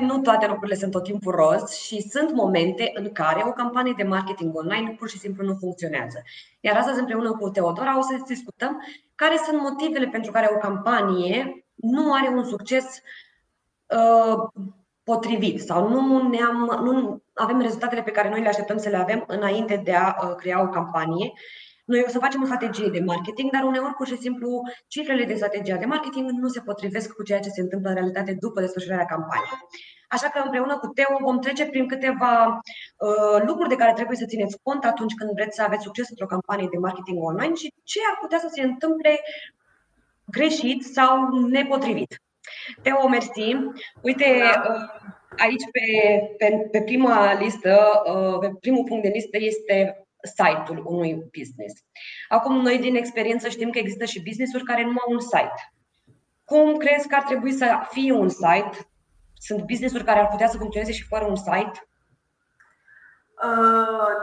Nu toate lucrurile sunt tot timpul roz și sunt momente în care o campanie de marketing online pur și simplu nu funcționează. Iar astăzi împreună cu Teodora o să discutăm care sunt motivele pentru care o campanie nu are un succes potrivit sau nu avem rezultatele pe care noi le așteptăm să le avem înainte de a crea o campanie. Noi o să facem o strategie de marketing, dar uneori pur și simplu cifrele de strategia de marketing nu se potrivesc cu ceea ce se întâmplă în realitate după desfășurarea campaniei. Așa că împreună cu Teo vom trece prin câteva lucruri de care trebuie să țineți cont atunci când vreți să aveți succes într-o campanie de marketing online și ce ar putea să se întâmple greșit sau nepotrivit. Teo, mersi! Uite, aici pe prima listă, pe primul punct de listă este site-ul unui business. Acum noi din experiență știm că există și business-uri care nu au un site. Cum crezi că ar trebui să fie un site? Sunt business-uri care ar putea să funcționeze și fără un site?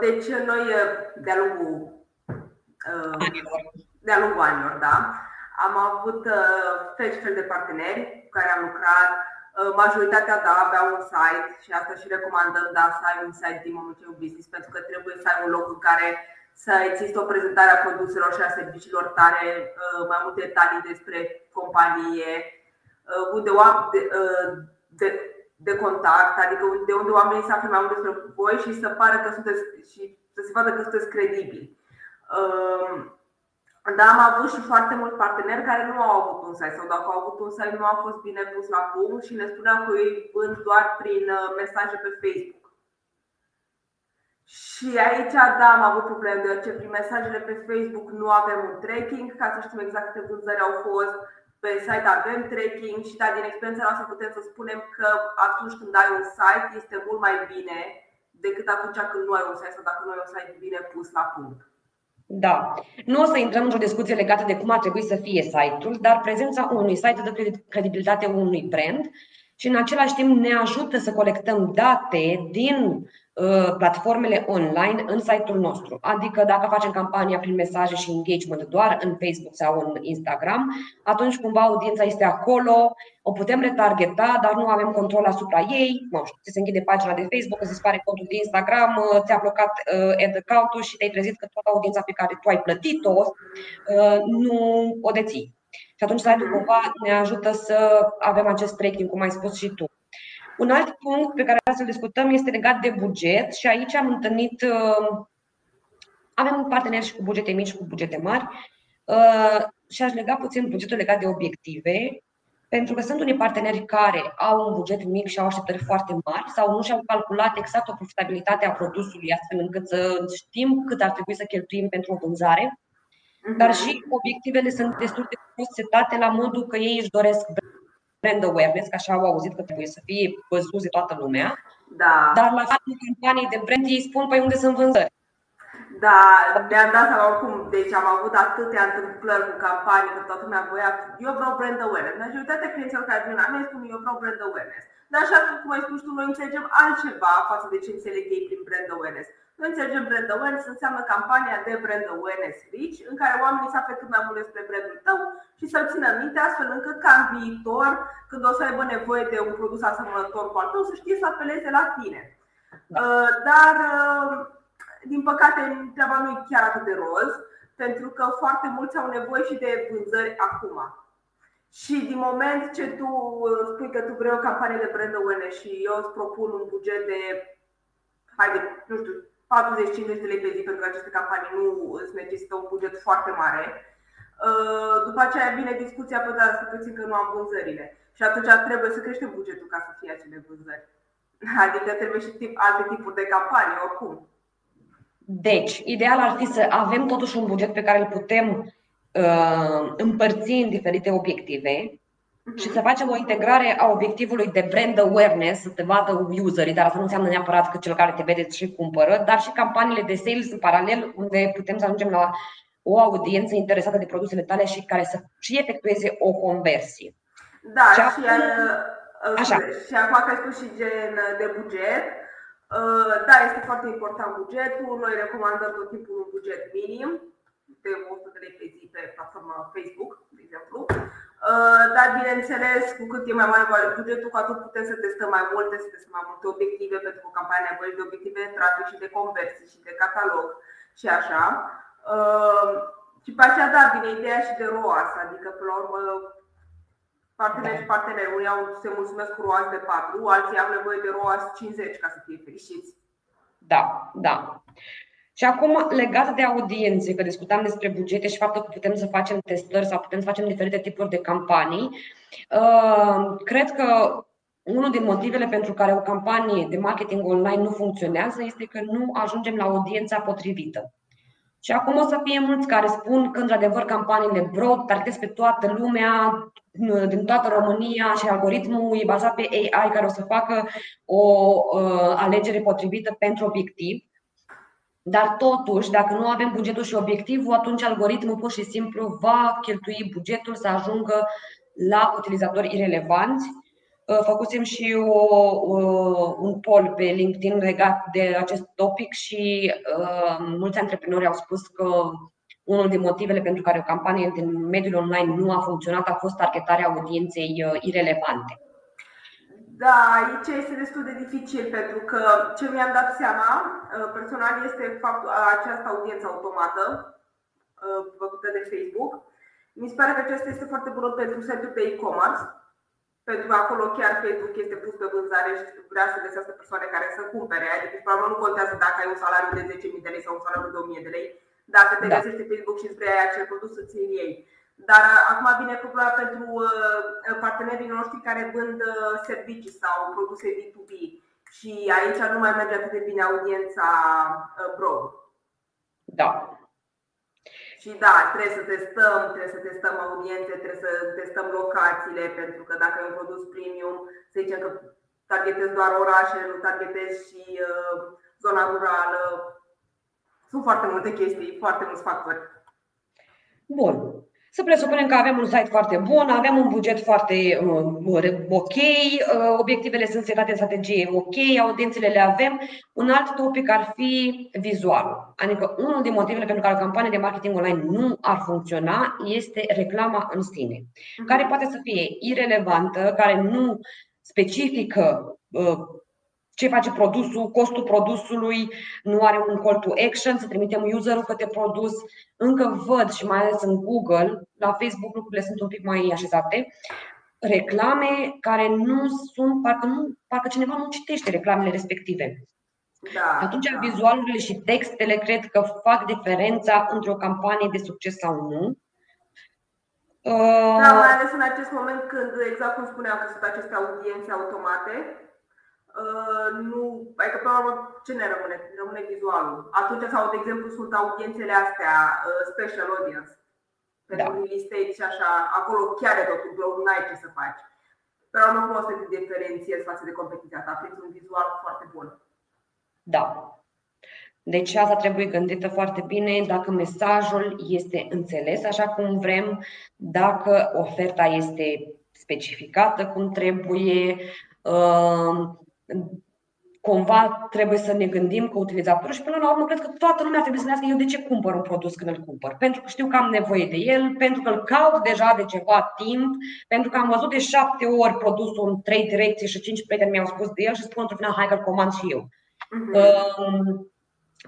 Deci noi de-a lungul anilor, da, am avut fel de parteneri cu care am lucrat. Majoritatea, da, aveau un site și asta și recomandăm, da, să ai un site din momentul tău business, pentru că trebuie să ai un loc în care să există o prezentare a produselor și a serviciilor tale, mai multe detalii despre companie, de contact, adică de unde oamenii să afle mai mult despre voi și să pară că sunteți și să se vadă că sunteți credibili. Dar am avut și foarte mulți parteneri care nu au avut un site sau dacă au avut un site nu a fost bine pus la punct și ne spuneau că ei vând doar prin mesaje pe Facebook. Și aici, da, am avut probleme, deoarece prin mesajele pe Facebook nu avem un tracking, ca să știm exact câte vânzări au fost. Pe site avem tracking și, da, din experiența noastră putem să spunem că atunci când ai un site este mult mai bine decât atunci când nu ai un site sau dacă nu ai un site bine pus la punct. Da. Nu o să intrăm într-o discuție legată de cum ar trebui să fie site-ul, dar prezența unui site dă credibilitate unui brand și în același timp ne ajută să colectăm date din platformele online în site-ul nostru. Adică dacă facem campania prin mesaje și engagement doar în Facebook sau în Instagram, atunci cumva audiența este acolo, o putem retargeta, dar nu avem control asupra ei. Nu știu, se închide pagina de Facebook, se dispare contul de Instagram, ți-a blocat ad account-ul și te-ai trezit că toată audiența pe care tu ai plătit-o nu o deții. Și atunci site-ul cumva ne ajută să avem acest tracking, cum ai spus și tu. Un alt punct pe care vreau să-l discutăm este legat de buget și aici am întâlnit, avem parteneri și cu bugete mici și cu bugete mari și aș lega puțin bugetul legat de obiective, pentru că sunt unii parteneri care au un buget mic și au așteptări foarte mari sau nu și-au calculat exact o profitabilitate a produsului, astfel încât să știm cât ar trebui să cheltuim pentru o vânzare, dar și obiectivele sunt destul de prost setate la modul că ei își doresc brand awareness, că așa au auzit că trebuie să fie văzut de toată lumea, da. Dar la fel în campanii de brand ei spun, păi unde sunt vânzări? Da, mi-am dat seama oricum, deci am avut atâtea întâmplări cu campanii, că toată lumea voia, eu vreau brand awareness. Majoritatea clienților care vin la mine spun, eu vreau brand awareness. Dar așa cum ai spus tu, noi înțelegem altceva față de ce înțeleg ei prin brand awareness. Noi înțelegem brand awareness înseamnă campania de brand awareness rich, în care oamenii să afle cât mai mult despre brandul tău și să-l țină minte astfel încât ca în viitor, când o să aibă nevoie de un produs asemănător cu al tău, să știe să apeleze la tine. Dar, din păcate, treaba nu e chiar atât de roz, pentru că foarte mulți au nevoie și de vânzări acum. Și din moment ce tu spui că tu vrei o campanie de brand awareness și eu îți propun un buget de, nu știu, 40-50 de lei pe zi, pentru că aceste campanii nu îți necesită un buget foarte mare. După aceea vine discuția, pe dar să puțin că nu am vânzările. Și atunci trebuie să creștem bugetul ca să fie acele vânzări. Adică trebuie și alte tipuri de campanii, oricum. Deci, ideal ar fi să avem totuși un buget pe care îl putem împărți în diferite obiective și să facem o integrare a obiectivului de brand awareness, să te vadă userii, dar asta nu înseamnă neapărat că cel care te vede și cumpără, dar și campaniile de sales în paralel, unde putem să ajungem la o audiență interesată de produsele tale și care să și efectueze o conversie. Da, și acum, că ai spus și gen de buget, da, este foarte important bugetul, noi recomandăm tot timpul un buget minim de 100 de lei pe zi pe platforma Facebook, de exemplu. Dar bineînțeles, cu cât e mai mare bugetul, cu atât putem să testăm mai multe, să testăm mai multe obiective, pentru că campania nevoie de obiective de trafic și de conversii și de catalog și așa. Și pe aceea, da, vine ideea și de ROAS, adică pe la urmă parteneri, unii se mulțumesc cu ROAS de 4, alții au nevoie de ROAS 50 ca să fie fericiți. Da, da. Și acum, legat de audiențe, că discutam despre bugete și faptul că putem să facem testări sau putem să facem diferite tipuri de campanii, cred că unul din motivele pentru care o campanie de marketing online nu funcționează este că nu ajungem la audiența potrivită. Și acum o să fie mulți care spun că, într-adevăr, campaniile broad targetez pe toată lumea, din toată România, și algoritmul e bazat pe AI care o să facă o alegere potrivită pentru obiectiv. Dar totuși, dacă nu avem bugetul și obiectivul, atunci algoritmul pur și simplu va cheltui bugetul să ajungă la utilizatori irelevanți. Făcusem și un poll pe LinkedIn legat de acest topic și mulți antreprenori au spus că unul din motivele pentru care o campanie din mediul online nu a funcționat a fost targetarea audienței irelevante. Da, aici este destul de dificil, pentru că ce mi-am dat seama personal este faptul această audiență automată făcută de Facebook. Mi se pare că aceasta este foarte bună pentru site-ul de e-commerce, pentru că acolo chiar Facebook este pus pe vânzare și vrea să găsească persoane care să cumpere. Adică, probabil, nu contează dacă ai un salariu de 10.000 de lei sau un salariu de 1.000 de lei, dacă te găsești pe Facebook și îți vrea acel produs, să ții ei. Dar acum vine problema pentru partenerii noștri care vând servicii sau produse B2B și aici nu mai merge atât de bine audiența broad. Da. Și da, trebuie să testăm audiențe, trebuie să testăm locațiile, pentru că dacă e un produs premium, să zicem că targetezi doar orașele, nu targetezi și zona rurală. Sunt foarte multe chestii, foarte mulți factori. Bun. Să presupunem că avem un site foarte bun, avem un buget foarte ok, obiectivele sunt setate în strategie ok, audiențele le avem. Un alt topic ar fi vizualul. Adică unul din motivele pentru care o campanie de marketing online nu ar funcționa este reclama în sine, care poate să fie irelevantă, care nu specifică ce face produsul, costul produsului, nu are un call to action, să trimitem userul către produs. Încă văd, și mai ales în Google, la Facebook lucrurile sunt un pic mai așezate, reclame care nu sunt, parcă cineva nu citește reclamele respective. Da, atunci da. Vizualurile și textele cred că fac diferența între o campanie de succes sau nu. Da, mai ales în acest moment când, exact cum spuneam, că sunt aceste audiențe automate. Nu, adică pe urmă, ce ne rămâne? Rămâne vizualul. Atunci, sau de exemplu, sunt audiențele astea special audience pentru liste și așa, acolo chiar e totul blog, n-ai ce să faci. Pe urmă, cum o să te diferențiezi față de competiția ta? Prin un vizual foarte bun. Da. Deci asta trebuie gândită foarte bine, dacă mesajul este înțeles așa cum vrem, dacă oferta este specificată cum trebuie. Cumva trebuie să ne gândim cu utilizatorul și până la urmă cred că toată lumea trebuie să ne asculte eu de ce cumpăr un produs când îl cumpăr. Pentru că știu că am nevoie de el, pentru că îl caut deja de ceva timp, pentru că am văzut de 7 ori produsul în 3 direcții și 5 prieteni mi-au spus de el și spun într-o final, hai că îl comand și eu.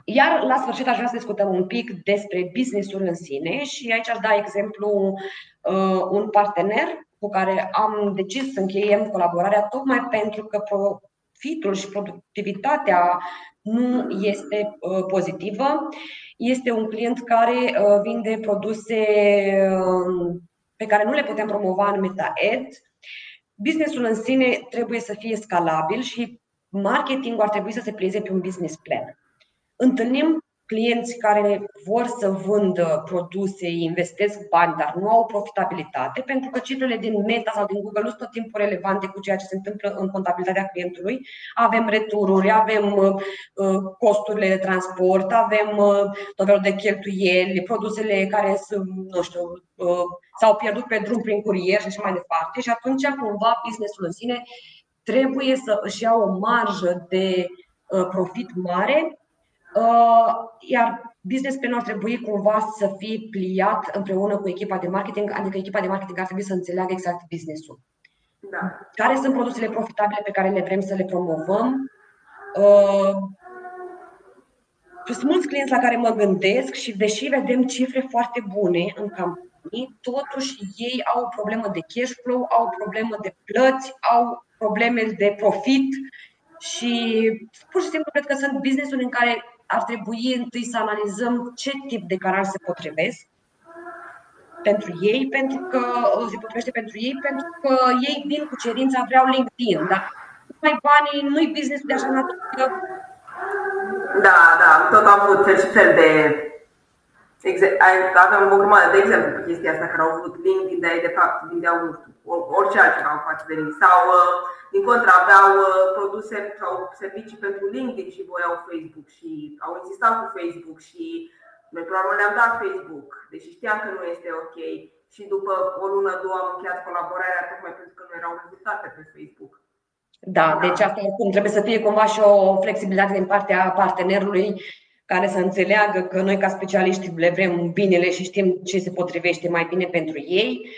Iar la sfârșit aș vrea să discutăm un pic despre business-ul în sine și aici aș da exemplu un partener cu care am decis să încheiem colaborarea tocmai pentru că profitul și productivitatea nu este pozitivă. Este un client care vinde produse pe care nu le putem promova în Meta Ads. Businessul în sine trebuie să fie scalabil și marketingul ar trebui să se plieze pe un business plan. Întâlnim clienți care vor să vândă produse, investesc bani, dar nu au profitabilitate, pentru că cifrele din Meta sau din Google nu sunt tot timpul relevante cu ceea ce se întâmplă în contabilitatea clientului. Avem retururi, avem costurile de transport, avem tot felul de cheltuieli, produsele care sunt, nu știu, s-au pierdut pe drum prin curier și așa mai departe. Și atunci cumva businessul în sine trebuie să își ia o marjă de profit mare. Iar business plan-ul ar trebui cumva să fie pliat împreună cu echipa de marketing, adică echipa de marketing ar trebui să înțeleagă exact business-ul. Da. Care sunt produsele profitabile pe care le vrem să le promovăm? Sunt mulți clienți la care mă gândesc și deși vedem cifre foarte bune în campanii, totuși ei au o problemă de cash flow, au o problemă de plăți, au probleme de profit și pur și simplu cred că sunt business-uri în care ar trebui întâi să analizăm ce tip de canal se potrivesc pentru ei, pentru că ei vin cu cerința vreau LinkedIn, dar numai banii, nu-i business de așa natură. Da, tot am avut fel de avem o grămadă de exemple pe chestia asta care au avut LinkedIn, dar de fapt vindeau orice altceva în față de LinkedIn sau din contră aveau produse sau servicii pentru LinkedIn și voiau Facebook și au insistat cu Facebook și noi probabil le-am dat Facebook, deși știam că nu este ok și după o lună, două am încheiat colaborarea tocmai pentru că nu erau rezultate pe Facebook. Da, deci asta oricum trebuie să fie cumva și o flexibilitate din partea partenerului care să înțeleagă că noi ca specialiști le vrem binele și știm ce se potrivește mai bine pentru ei.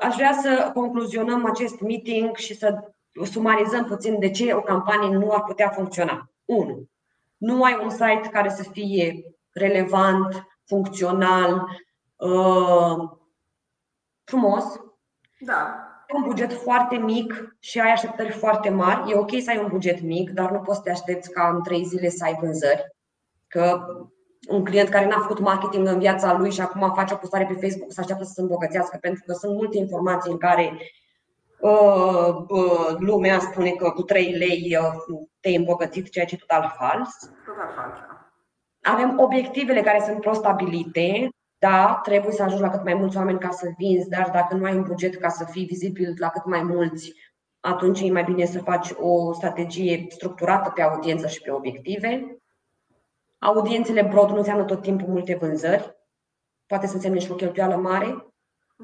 Aș vrea să concluzionăm acest meeting și să sumarizăm puțin de ce o campanie nu ar putea funcționa. 1. Nu ai un site care să fie relevant, funcțional, frumos. Da. Ai un buget foarte mic și ai așteptări foarte mari. E ok să ai un buget mic, dar nu poți să te aștepți ca în 3 zile să ai vânzări. Că un client care n-a făcut marketing în viața lui și acum face o postare pe Facebook să așteaptă să se îmbogățească, pentru că sunt multe informații în care lumea spune că cu 3 lei te-ai îmbogățit, ceea ce e total fals. Avem obiectivele care sunt prostabilite. Da, trebuie să ajungi la cât mai mulți oameni ca să vinzi, dar dacă nu ai un buget ca să fii vizibil la cât mai mulți, atunci e mai bine să faci o strategie structurată pe audiență și pe obiective. Audiențele broad nu înseamnă tot timpul multe vânzări. Poate să însemne și o cheltuială mare,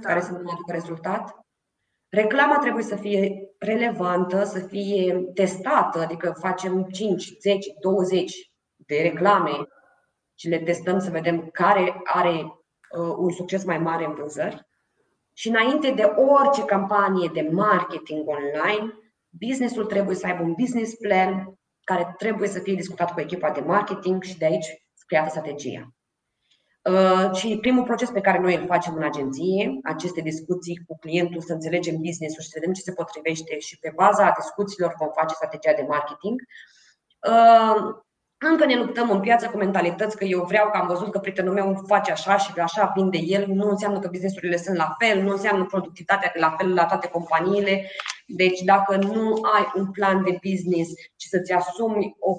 care să nu aducă rezultat. Reclama trebuie să fie relevantă, să fie testată, adică facem 5, 10, 20 de reclame și le testăm să vedem care are un succes mai mare în vânzări. Și înainte de orice campanie de marketing online, businessul trebuie să aibă un business plan care trebuie să fie discutat cu echipa de marketing și de aici creată strategia. Și primul proces pe care noi îl facem în agenție, aceste discuții cu clientul, să înțelegem business-ul și să vedem ce se potrivește și pe baza discuțiilor vom face strategia de marketing. Încă ne luptăm în piață cu mentalități că eu vreau, că am văzut că prietenul meu face așa și așa vinde el. Nu înseamnă că businessurile sunt la fel, nu înseamnă productivitatea la fel la toate companiile. Deci dacă nu ai un plan de business și să-ți asumi o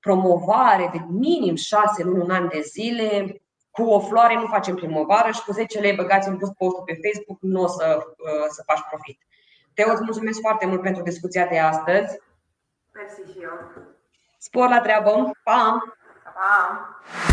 promovare de minim 6 luni, un an de zile, cu o floare nu facem primăvară și cu 10 lei băgați în post pe Facebook, nu o să faci profit. Teo, îți mulțumesc foarte mult pentru discuția de astăzi. Mersi și eu. Spor la treabă! Pa! Pa!